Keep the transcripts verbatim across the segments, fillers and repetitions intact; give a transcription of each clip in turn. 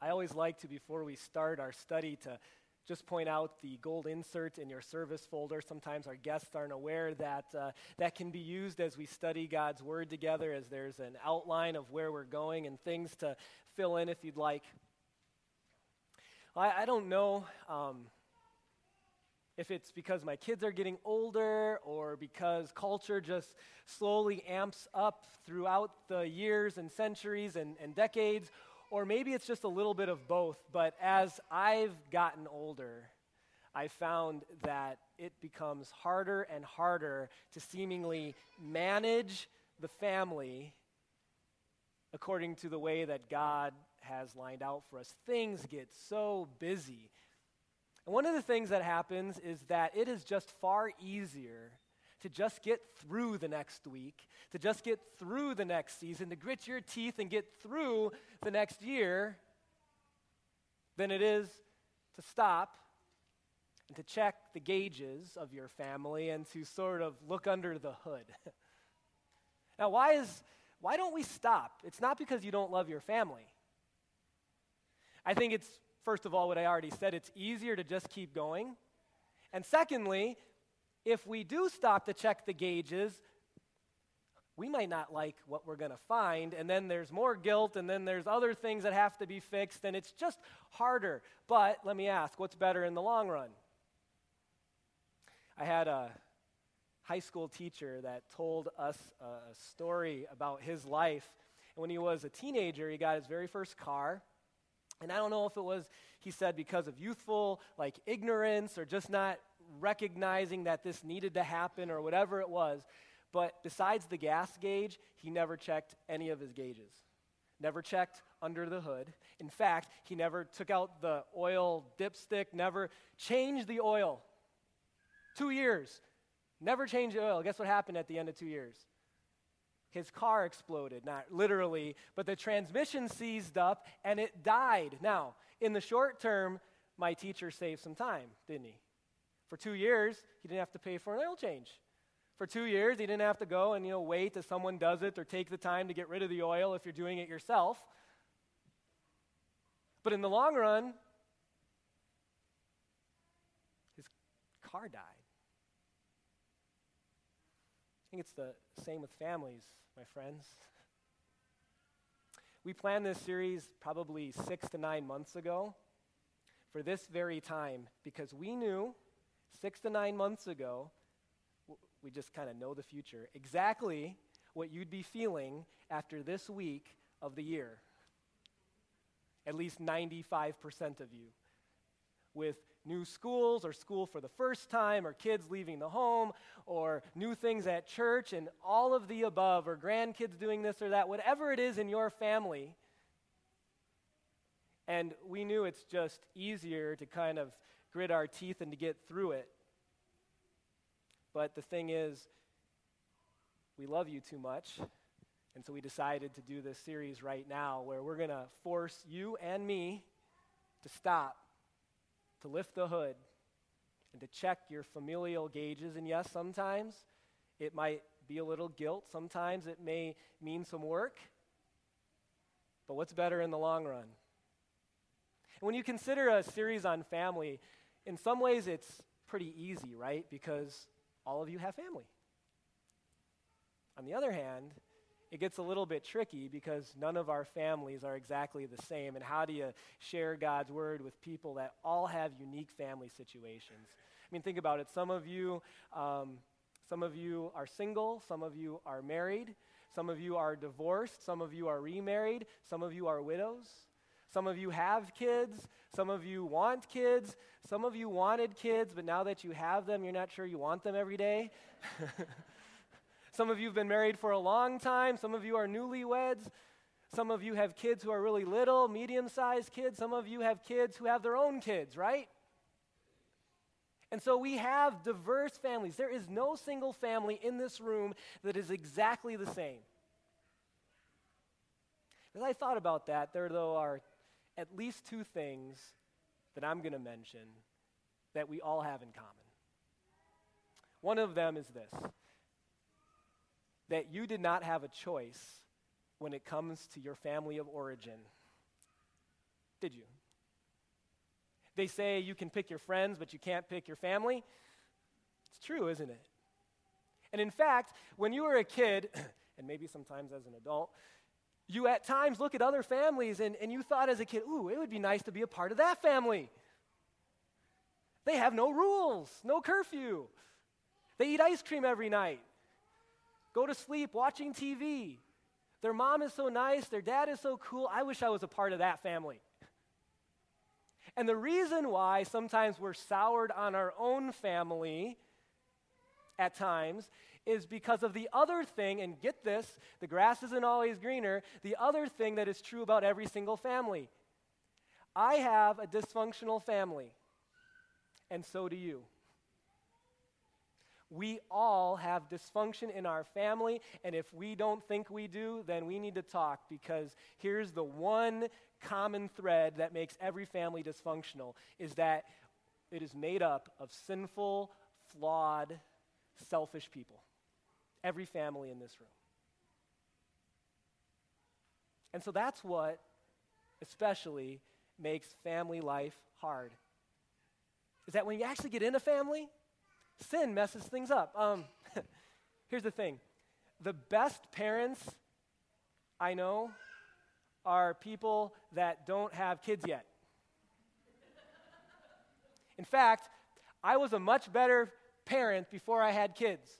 I always like to, before we start our study, to just point out the gold insert in your service folder. Sometimes our guests aren't aware that uh, that can be used as we study God's Word together, as there's an outline of where we're going and things to fill in if you'd like. I, I don't know um, if it's because my kids are getting older or because culture just slowly amps up throughout the years and centuries and, and decades, or maybe it's just a little bit of both, but as I've gotten older, I've found that it becomes harder and harder to seemingly manage the family according to the way that God has lined out for us. Things get so busy. And one of the things that happens is that it is just far easier to just get through the next week, to just get through the next season, to grit your teeth and get through the next year, than it is to stop and to check the gauges of your family and to sort of look under the hood. Now, why is why don't we stop? It's not because you don't love your family. I think it's, first of all, what I already said, it's easier to just keep going. And secondly, if we do stop to check the gauges, we might not like what we're going to find, and then there's more guilt, and then there's other things that have to be fixed, and it's just harder. But let me ask, what's better in the long run? I had a high school teacher that told us a story about his life. And when he was a teenager, he got his very first car. And I don't know if it was, he said, because of youthful, like, ignorance or just not recognizing that this needed to happen or whatever it was. But besides the gas gauge, he never checked any of his gauges. Never checked under the hood. In fact, he never took out the oil dipstick, never changed the oil. Two years. Never changed the oil. Guess what happened at the end of two years? His car exploded, not literally, but the transmission seized up and it died. Now, in the short term, my teacher saved some time, didn't he? For two years, he didn't have to pay for an oil change. For two years, he didn't have to go and, you know, wait till someone does it or take the time to get rid of the oil if you're doing it yourself. But in the long run, his car died. I think it's the same with families, my friends. We planned this series probably six to nine months ago for this very time, because we knew six to nine months ago, we just kind of know the future, exactly what you'd be feeling after this week of the year. At least ninety-five percent of you. With new schools or school for the first time or kids leaving the home or new things at church and all of the above, or grandkids doing this or that, whatever it is in your family. And we knew it's just easier to kind of grit our teeth and to get through it. But the thing is, we love you too much, and so we decided to do this series right now where we're going to force you and me to stop, to lift the hood, and to check your familial gauges. And yes, sometimes it might be a little guilt. Sometimes it may mean some work. But what's better in the long run? And when you consider a series on family, in some ways it's pretty easy, right? Because all of you have family. On the other hand, it gets a little bit tricky because none of our families are exactly the same. And how do you share God's word with people that all have unique family situations? I mean, think about it. Some of you, um, some of you are single. Some of you are married. Some of you are divorced. Some of you are remarried. Some of you are widows. Some of you have kids. Some of you want kids. Some of you wanted kids, but now that you have them, you're not sure you want them every day. Some of you have been married for a long time. Some of you are newlyweds. Some of you have kids who are really little, medium-sized kids. Some of you have kids who have their own kids, right? And so we have diverse families. There is no single family in this room that is exactly the same. As I thought about that, there though are at least two things that I'm going to mention that we all have in common. One of them is this: that you did not have a choice when it comes to your family of origin. did you? They say you can pick your friends, but you can't pick your family. It's true, isn't it? And in fact, when you were a kid, and maybe sometimes as an adult, you at times look at other families and, and you thought as a kid, ooh, it would be nice to be a part of that family. They have no rules, no curfew. They eat ice cream every night, go to sleep watching T V. Their mom is so nice, their dad is so cool, I wish I was a part of that family. And the reason why sometimes we're soured on our own family at times is because of the other thing, and get this, the grass isn't always greener, the other thing that is true about every single family. I have a dysfunctional family, and so do you. We all have dysfunction in our family, and if we don't think we do, then we need to talk, because here's the one common thread that makes every family dysfunctional, is that it is made up of sinful, flawed, selfish people. Every family in this room. And so that's what especially makes family life hard, is that when you actually get in a family, sin messes things up. Um, here's the thing. The best parents I know are people that don't have kids yet. In fact, I was a much better parent before I had kids.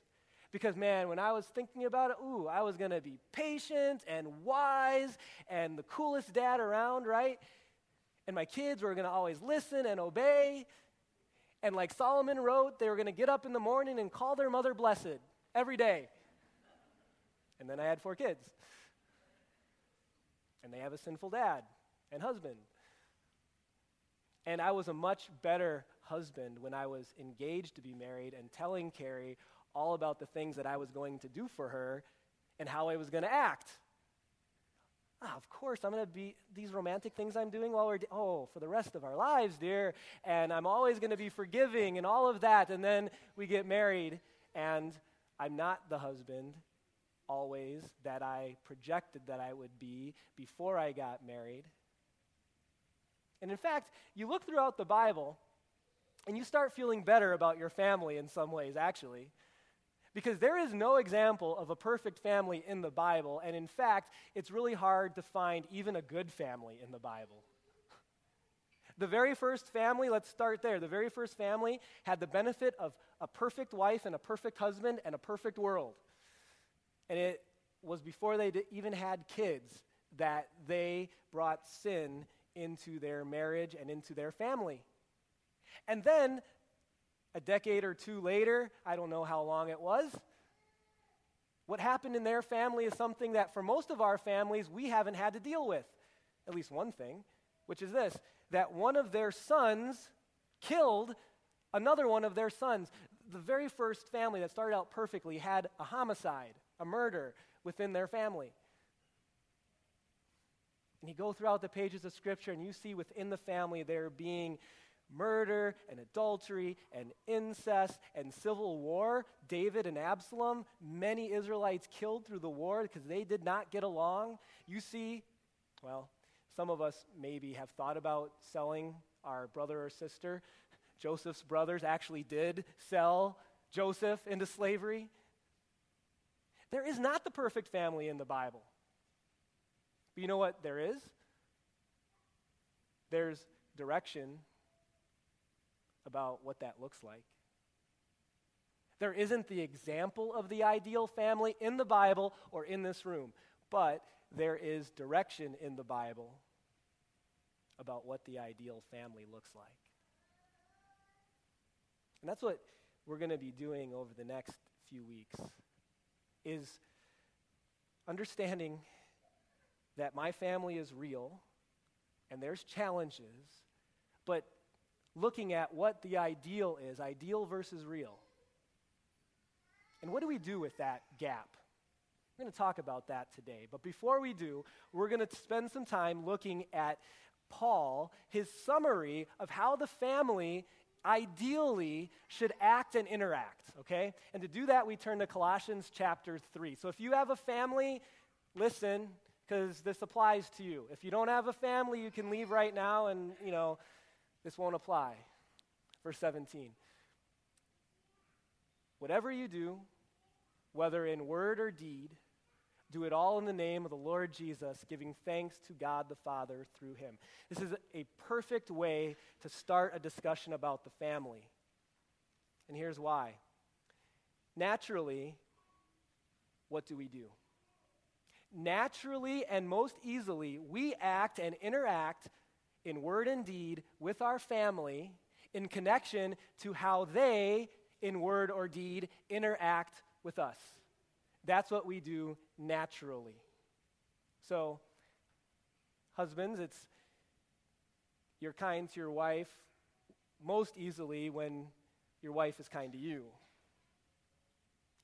Because, man, when I was thinking about it, ooh, I was going to be patient and wise and the coolest dad around, right? And my kids were going to always listen and obey. And like Solomon wrote, they were going to get up in the morning and call their mother blessed every day. And then I had four kids. And they have a sinful dad and husband. And I was a much better husband when I was engaged to be married and telling Carrie all about the things that I was going to do for her and how I was going to act. Ah, of course, I'm going to be, these romantic things I'm doing while we're, de- oh, for the rest of our lives, dear, and I'm always going to be forgiving and all of that, and then we get married, and I'm not the husband always that I projected that I would be before I got married. And in fact, you look throughout the Bible, and you start feeling better about your family in some ways, actually. Because there is no example of a perfect family in the Bible, and in fact, it's really hard to find even a good family in the Bible. The very first family, let's start there, the very first family had the benefit of a perfect wife and a perfect husband and a perfect world. And it was before they even had kids that they brought sin into their marriage and into their family. And then a decade or two later, I don't know how long it was, what happened in their family is something that for most of our families, we haven't had to deal with. At least one thing, which is this, that one of their sons killed another one of their sons. The very first family that started out perfectly had a homicide, a murder within their family. And you go throughout the pages of Scripture and you see within the family there being murder and adultery and incest and civil war. David and Absalom, many Israelites killed through the war because they did not get along. You see, well, some of us maybe have thought about selling our brother or sister. Joseph's brothers actually did sell Joseph into slavery. There is not the perfect family in the Bible. But you know what there is? There's direction about what that looks like. There isn't the example of the ideal family in the Bible or in this room, but there is direction in the Bible about what the ideal family looks like. And that's what we're going to be doing over the next few weeks, is understanding that my family is real and there's challenges, but looking at what the ideal is, ideal versus real. And what do we do with that gap? We're going to talk about that today. But before we do, we're going to spend some time looking at Paul, his summary of how the family ideally should act and interact, okay? And to do that, we turn to Colossians chapter three. So if you have a family, listen, because this applies to you. If you don't have a family, you can leave right now and, you know, this won't apply. Verse seventeen. Whatever you do, whether in word or deed, do it all in the name of the Lord Jesus, giving thanks to God the Father through him. This is a perfect way to start a discussion about the family. And here's why. Naturally, what do we do? Naturally and most easily, we act and interact in word and deed with our family in connection to how they, in word or deed, interact with us. That's what we do naturally. So, husbands, it's you're kind to your wife most easily when your wife is kind to you.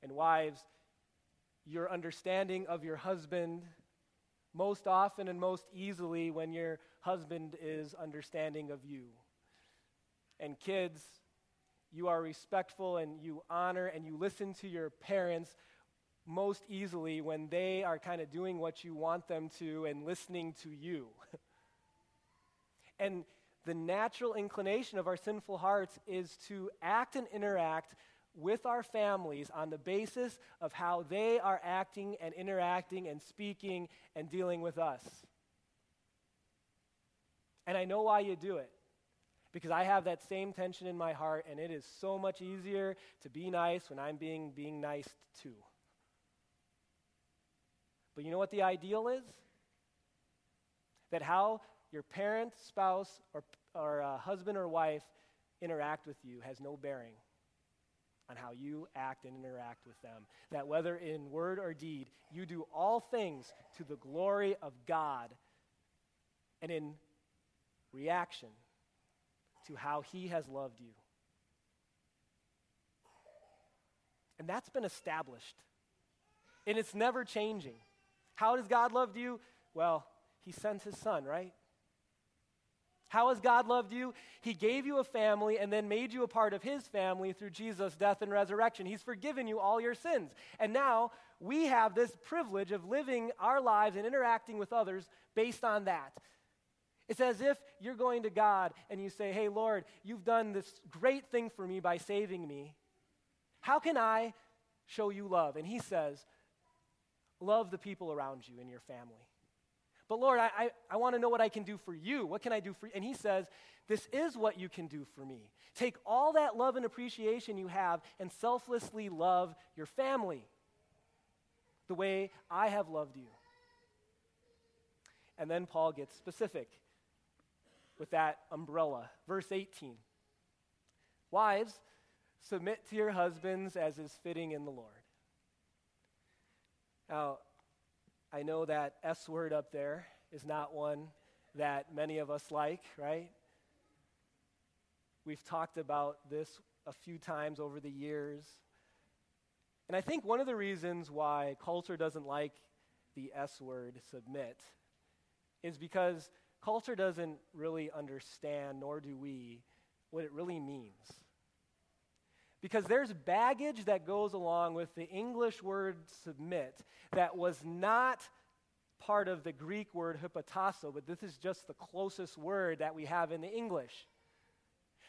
And wives, your understanding of your husband most often and most easily when your husband is understanding of you. And kids, you are respectful and you honor and you listen to your parents most easily when they are kind of doing what you want them to and listening to you. And the natural inclination of our sinful hearts is to act and interact with our families on the basis of how they are acting and interacting and speaking and dealing with us. And I know why you do it, because I have that same tension in my heart, and it is so much easier to be nice when I'm being being nice to. But you know what the ideal is? That how your parent, spouse, or, or uh, husband or wife interact with you has no bearing on how you act and interact with them. That whether in word or deed, you do all things to the glory of God and in reaction to how he has loved you. And that's been established. And it's never changing. How does God love you? Well, he sent his son, right? How has God loved you? He gave you a family and then made you a part of his family through Jesus' death and resurrection. He's forgiven you all your sins. And now we have this privilege of living our lives and interacting with others based on that. It's as if you're going to God and you say, hey, Lord, you've done this great thing for me by saving me. How can I show you love? And he says, love the people around you and your family. But Lord, I, I, I want to know what I can do for you. What can I do for you? And he says, this is what you can do for me. Take all that love and appreciation you have and selflessly love your family the way I have loved you. And then Paul gets specific with that umbrella. Verse eighteen. Wives, submit to your husbands as is fitting in the Lord. Now, I know that S word up there is not one that many of us like, right? We've talked about this a few times over the years. And I think one of the reasons why culture doesn't like the S word, submit, is because culture doesn't really understand, nor do we, what it really means. Because there's baggage that goes along with the English word submit that was not part of the Greek word hypotasso, but this is just the closest word that we have in the English.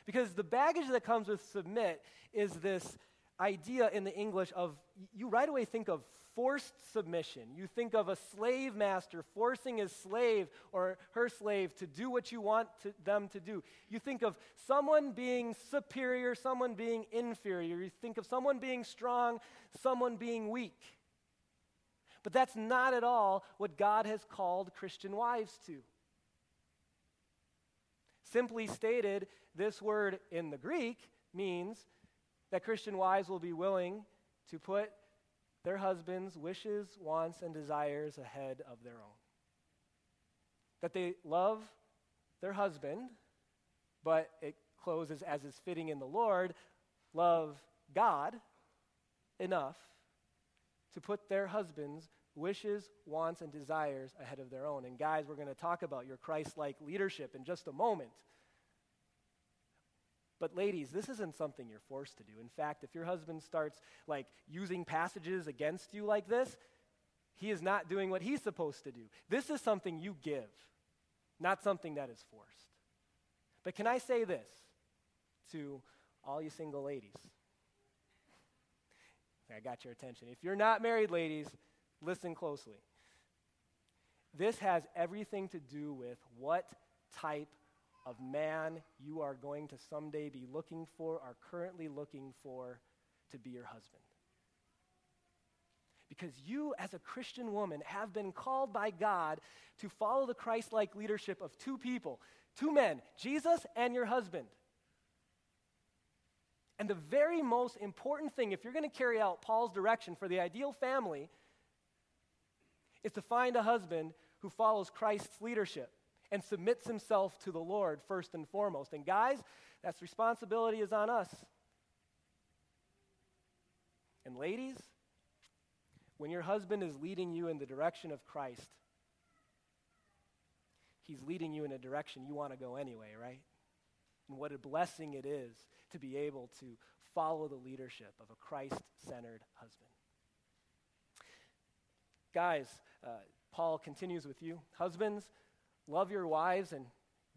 Because the baggage that comes with submit is this idea in the English of, you right away think of forced submission. You think of a slave master forcing his slave or her slave to do what you want to, them to do. You think of someone being superior, someone being inferior. You think of someone being strong, someone being weak. But that's not at all what God has called Christian wives to. Simply stated, this word in the Greek means that Christian wives will be willing to put their husbands' wishes, wants, and desires ahead of their own. That they love their husband, but it closes as is fitting in the Lord, love God enough to put their husbands' wishes, wants, and desires ahead of their own. And guys, we're going to talk about your Christ-like leadership in just a moment. But ladies, this isn't something you're forced to do. In fact, if your husband starts like using passages against you like this, He is not doing what he's supposed to do. This is something you give, not something that is forced. But can I say this to all you single ladies? I got your attention. If you're not married, ladies, listen closely. This has everything to do with what type of man you are going to someday be looking for, are currently looking for to be your husband. Because you, as a Christian woman, have been called by God to follow the Christ-like leadership of two people, two men, Jesus and your husband. And the very most important thing, if you're going to carry out Paul's direction for the ideal family, is to find a husband who follows Christ's leadership and submits himself to the Lord first and foremost. And guys, that responsibility is on us. And ladies, when your husband is leading you in the direction of Christ, he's leading you in a direction you want to go anyway, right? And what a blessing it is to be able to follow the leadership of a Christ-centered husband. Guys, uh, Paul continues with you. Husbands, love your wives and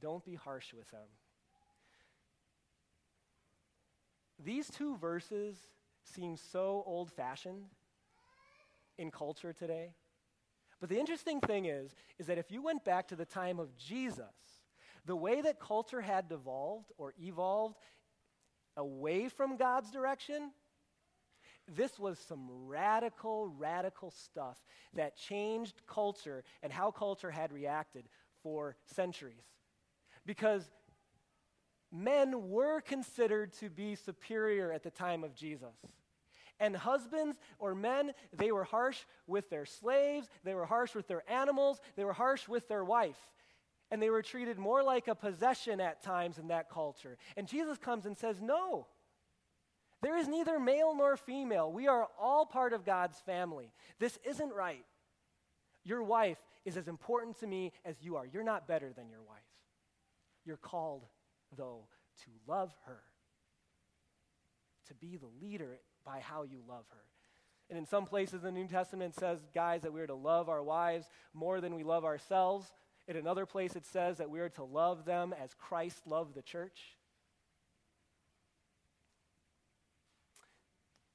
don't be harsh with them. These two verses seem so old-fashioned in culture today. But the interesting thing is, is that if you went back to the time of Jesus, the way that culture had devolved or evolved away from God's direction, this was some radical, radical stuff that changed culture and how culture had reacted for centuries. Because men were considered to be superior at the time of Jesus. And husbands or men, they were harsh with their slaves, they were harsh with their animals, they were harsh with their wife. And they were treated more like a possession at times in that culture. And Jesus comes and says, no, there is neither male nor female. We are all part of God's family. This isn't right. Your wife is as important to me as you are. You're not better than your wife. You're called, though, to love her, to be the leader by how you love her. And in some places the New Testament says, guys, that we are to love our wives more than we love ourselves. In another place it says that we are to love them as Christ loved the church.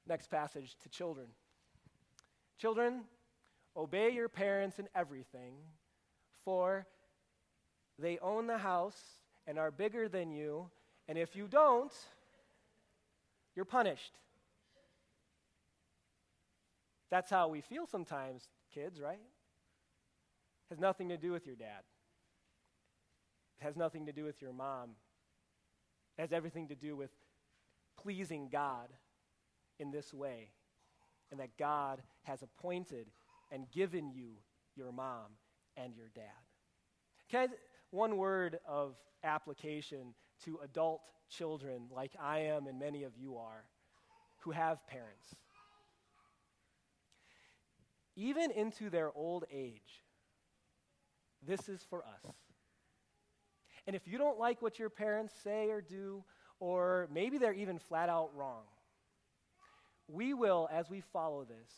Next passage to children. Children, obey your parents in everything, for they own the house and are bigger than you, and if you don't, you're punished. That's how we feel sometimes, kids, right? It has nothing to do with your dad. It has nothing to do with your mom. It has everything to do with pleasing God in this way, and that God has appointed and given you your mom and your dad. Can I, one word of application to adult children like I am and many of you are who have parents. Even into their old age, this is for us. And if you don't like what your parents say or do, or maybe they're even flat out wrong, we will, as we follow this,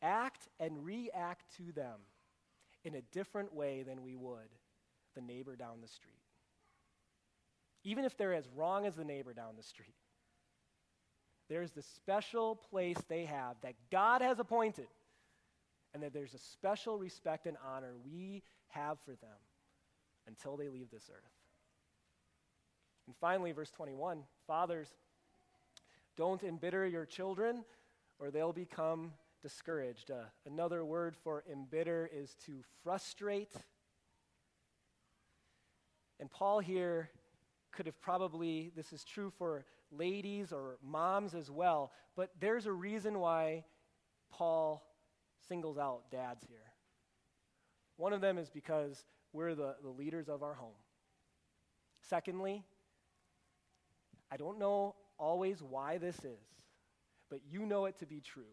act and react to them in a different way than we would the neighbor down the street. Even if they're as wrong as the neighbor down the street, there's the special place they have that God has appointed, and that there's a special respect and honor we have for them until they leave this earth. And finally, verse twenty-one, fathers, don't embitter your children, or they'll become discouraged. Uh, another word for embitter is to frustrate. And Paul here could have probably, this is true for ladies or moms as well, but there's a reason why Paul singles out dads here. One of them is because we're the, the leaders of our home. Secondly, I don't know always why this is, but you know it to be true,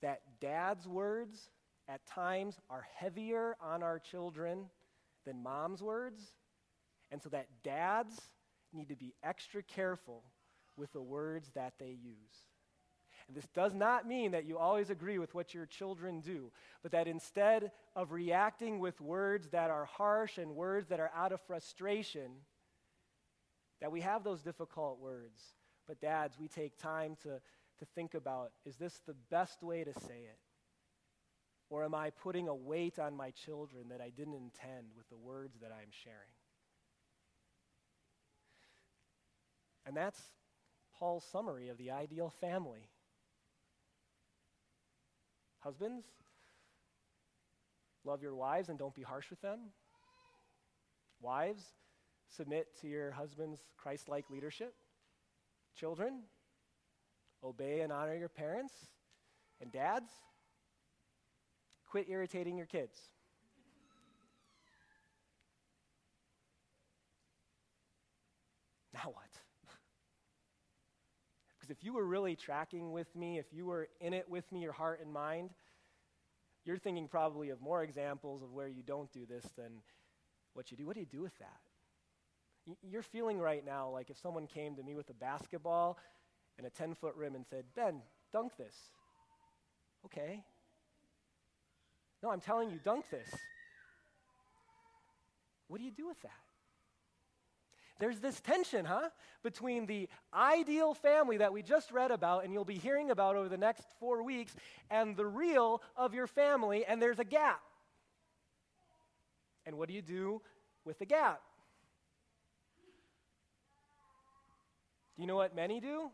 that dad's words at times are heavier on our children than mom's words, and so that dads need to be extra careful with the words that they use. This does not mean that you always agree with what your children do, but that instead of reacting with words that are harsh and words that are out of frustration, that we have those difficult words. But dads, we take time to, to think about, is this the best way to say it? Or am I putting a weight on my children that I didn't intend with the words that I'm sharing? And that's Paul's summary of the ideal family. Husbands, love your wives and don't be harsh with them. Wives, submit to your husband's Christ-like leadership. Children, obey and honor your parents. And dads, quit irritating your kids. Now what? Because if you were really tracking with me, if you were in it with me, your heart and mind, you're thinking probably of more examples of where you don't do this than what you do. What do you do with that? Y- you're feeling right now like if someone came to me with a basketball and a ten-foot rim and said, Ben, dunk this. Okay. No, I'm telling you, dunk this. What do you do with that? There's this tension, huh, between the ideal family that we just read about and you'll be hearing about over the next four weeks and the real of your family, and there's a gap. And what do you do with the gap? Do you know what many do?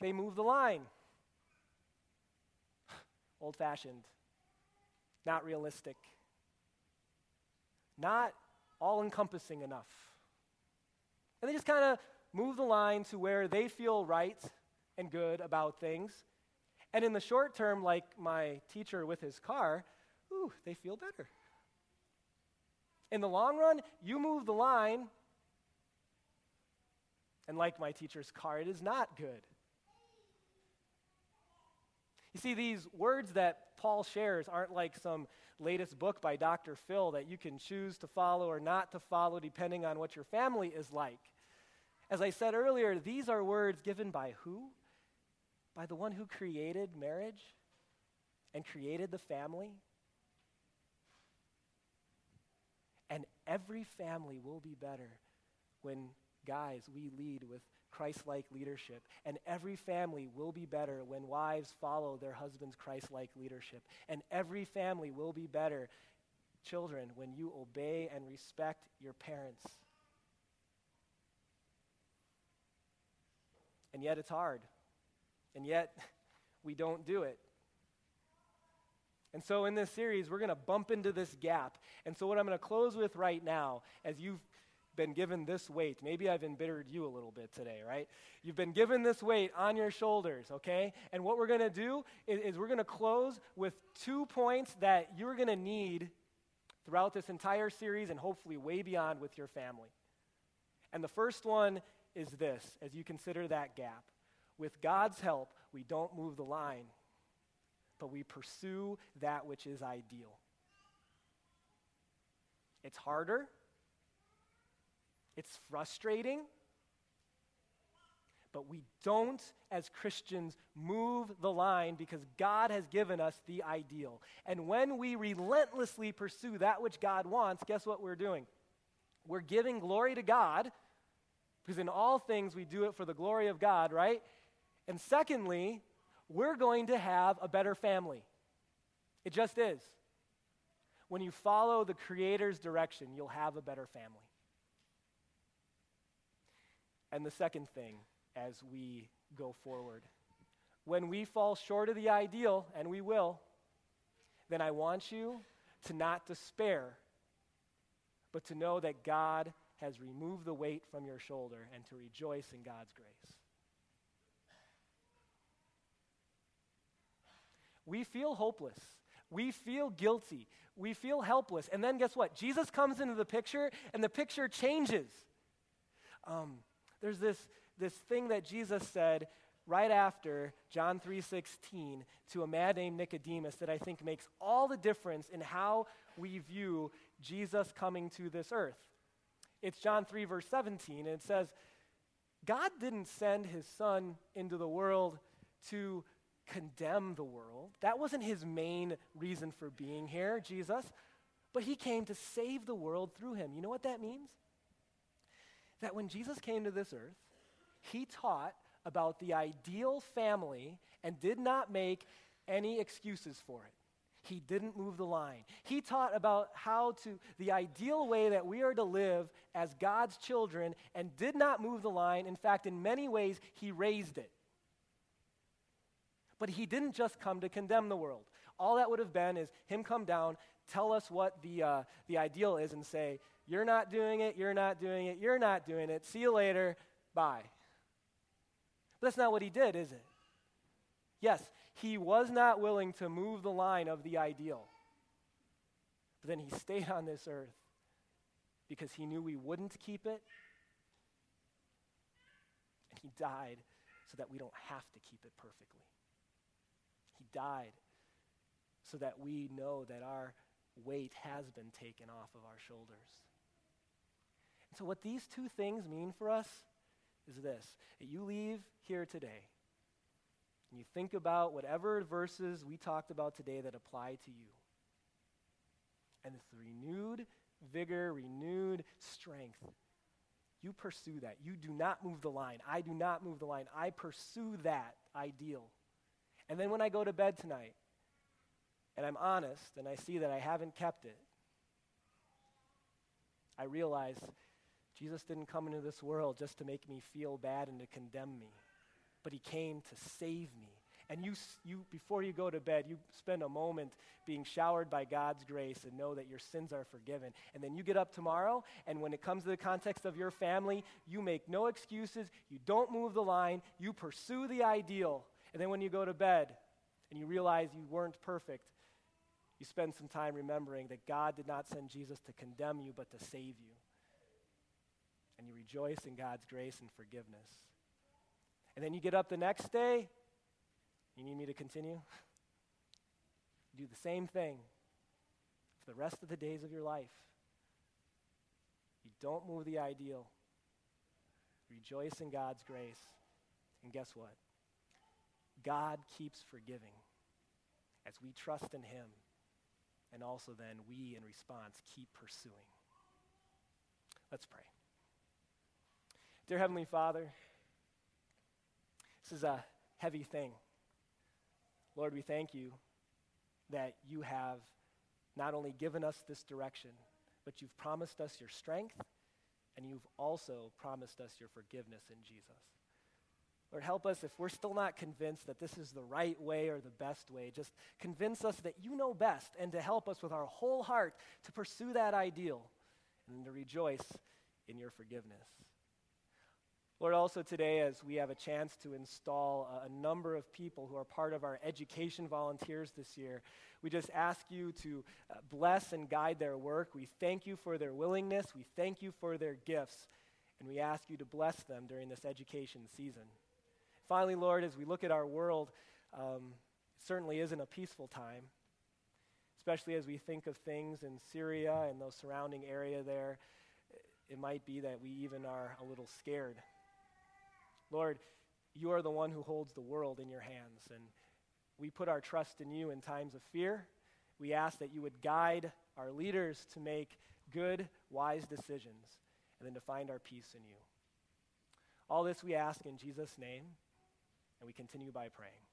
They move the line. Old-fashioned, not realistic, not all-encompassing enough. And they just kind of move the line to where they feel right and good about things. And in the short term, like my teacher with his car, ooh, they feel better. In the long run, you move the line, and like my teacher's car, it is not good. You see, these words that Paul shares aren't like some latest book by Doctor Phil that you can choose to follow or not to follow depending on what your family is like. As I said earlier, these are words given by who? By the one who created marriage and created the family. And every family will be better when, guys, we lead with Christ-like leadership, and every family will be better when wives follow their husband's Christ-like leadership, and every family will be better, children, when you obey and respect your parents. And yet it's hard, and yet we don't do it. And so in this series, we're going to bump into this gap, and so what I'm going to close with right now, as you've been given this weight. Maybe I've embittered you a little bit today, right? You've been given this weight on your shoulders, okay? And what we're going to do is, is we're going to close with two points that you're going to need throughout this entire series and hopefully way beyond with your family. And the first one is this, as you consider that gap. With God's help, we don't move the line, but we pursue that which is ideal. It's harder. It's frustrating, but we don't, as Christians, move the line because God has given us the ideal. And when we relentlessly pursue that which God wants, guess what we're doing? We're giving glory to God because in all things we do it for the glory of God, right? And secondly, we're going to have a better family. It just is. When you follow the Creator's direction, you'll have a better family. And the second thing as we go forward, when we fall short of the ideal, and we will, then I want you to not despair, but to know that God has removed the weight from your shoulder and to rejoice in God's grace. We feel hopeless. We feel guilty. We feel helpless. And then guess what? Jesus comes into the picture, and the picture changes. Um... There's this, this thing that Jesus said right after John three sixteen to a man named Nicodemus that I think makes all the difference in how we view Jesus coming to this earth. It's John three, verse seventeen, and it says, God didn't send his son into the world to condemn the world. That wasn't his main reason for being here, Jesus. But he came to save the world through him. You know what that means? That when Jesus came to this earth, he taught about the ideal family and did not make any excuses for it. He didn't move the line. He taught about how to, the ideal way that we are to live as God's children, and did not move the line. In fact, in many ways, he raised it. But he didn't just come to condemn the world. All that would have been is him come down, tell us what the uh, the ideal is, and say, you're not doing it, you're not doing it, you're not doing it, see you later, bye. But that's not what he did, is it? Yes, he was not willing to move the line of the ideal. But then he stayed on this earth because he knew we wouldn't keep it. And he died so that we don't have to keep it perfectly. He died so that we know that our weight has been taken off of our shoulders. And so what these two things mean for us is this: that you leave here today and you think about whatever verses we talked about today that apply to you, and with renewed vigor, renewed strength, you pursue that. You do not move the line. I do not move the line. I pursue that ideal. And then when I go to bed tonight, and I'm honest, and I see that I haven't kept it, I realize Jesus didn't come into this world just to make me feel bad and to condemn me, but he came to save me. And you, you, before you go to bed, you spend a moment being showered by God's grace and know that your sins are forgiven. And then you get up tomorrow, and when it comes to the context of your family, you make no excuses, you don't move the line, you pursue the ideal. And then when you go to bed and you realize you weren't perfect, you spend some time remembering that God did not send Jesus to condemn you, but to save you. And you rejoice in God's grace and forgiveness. And then you get up the next day. You need me to continue? Do the same thing for the rest of the days of your life. You don't move the ideal. Rejoice in God's grace. And guess what? God keeps forgiving as we trust in him, and also then we, in response, keep pursuing. Let's pray. Dear Heavenly Father, this is a heavy thing. Lord, we thank you that you have not only given us this direction, but you've promised us your strength, and you've also promised us your forgiveness in Jesus. Lord, help us if we're still not convinced that this is the right way or the best way. Just convince us that you know best, and to help us with our whole heart to pursue that ideal and to rejoice in your forgiveness. Lord, also today as we have a chance to install a, a number of people who are part of our education volunteers this year, we just ask you to uh, bless and guide their work. We thank you for their willingness. We thank you for their gifts. And we ask you to bless them during this education season. Finally, Lord, as we look at our world, um, it certainly isn't a peaceful time, especially as we think of things in Syria and those surrounding area there. It might be that we even are a little scared. Lord, you are the one who holds the world in your hands, and we put our trust in you in times of fear. We ask that you would guide our leaders to make good, wise decisions, and then to find our peace in you. All this we ask in Jesus' name. And we continue by praying.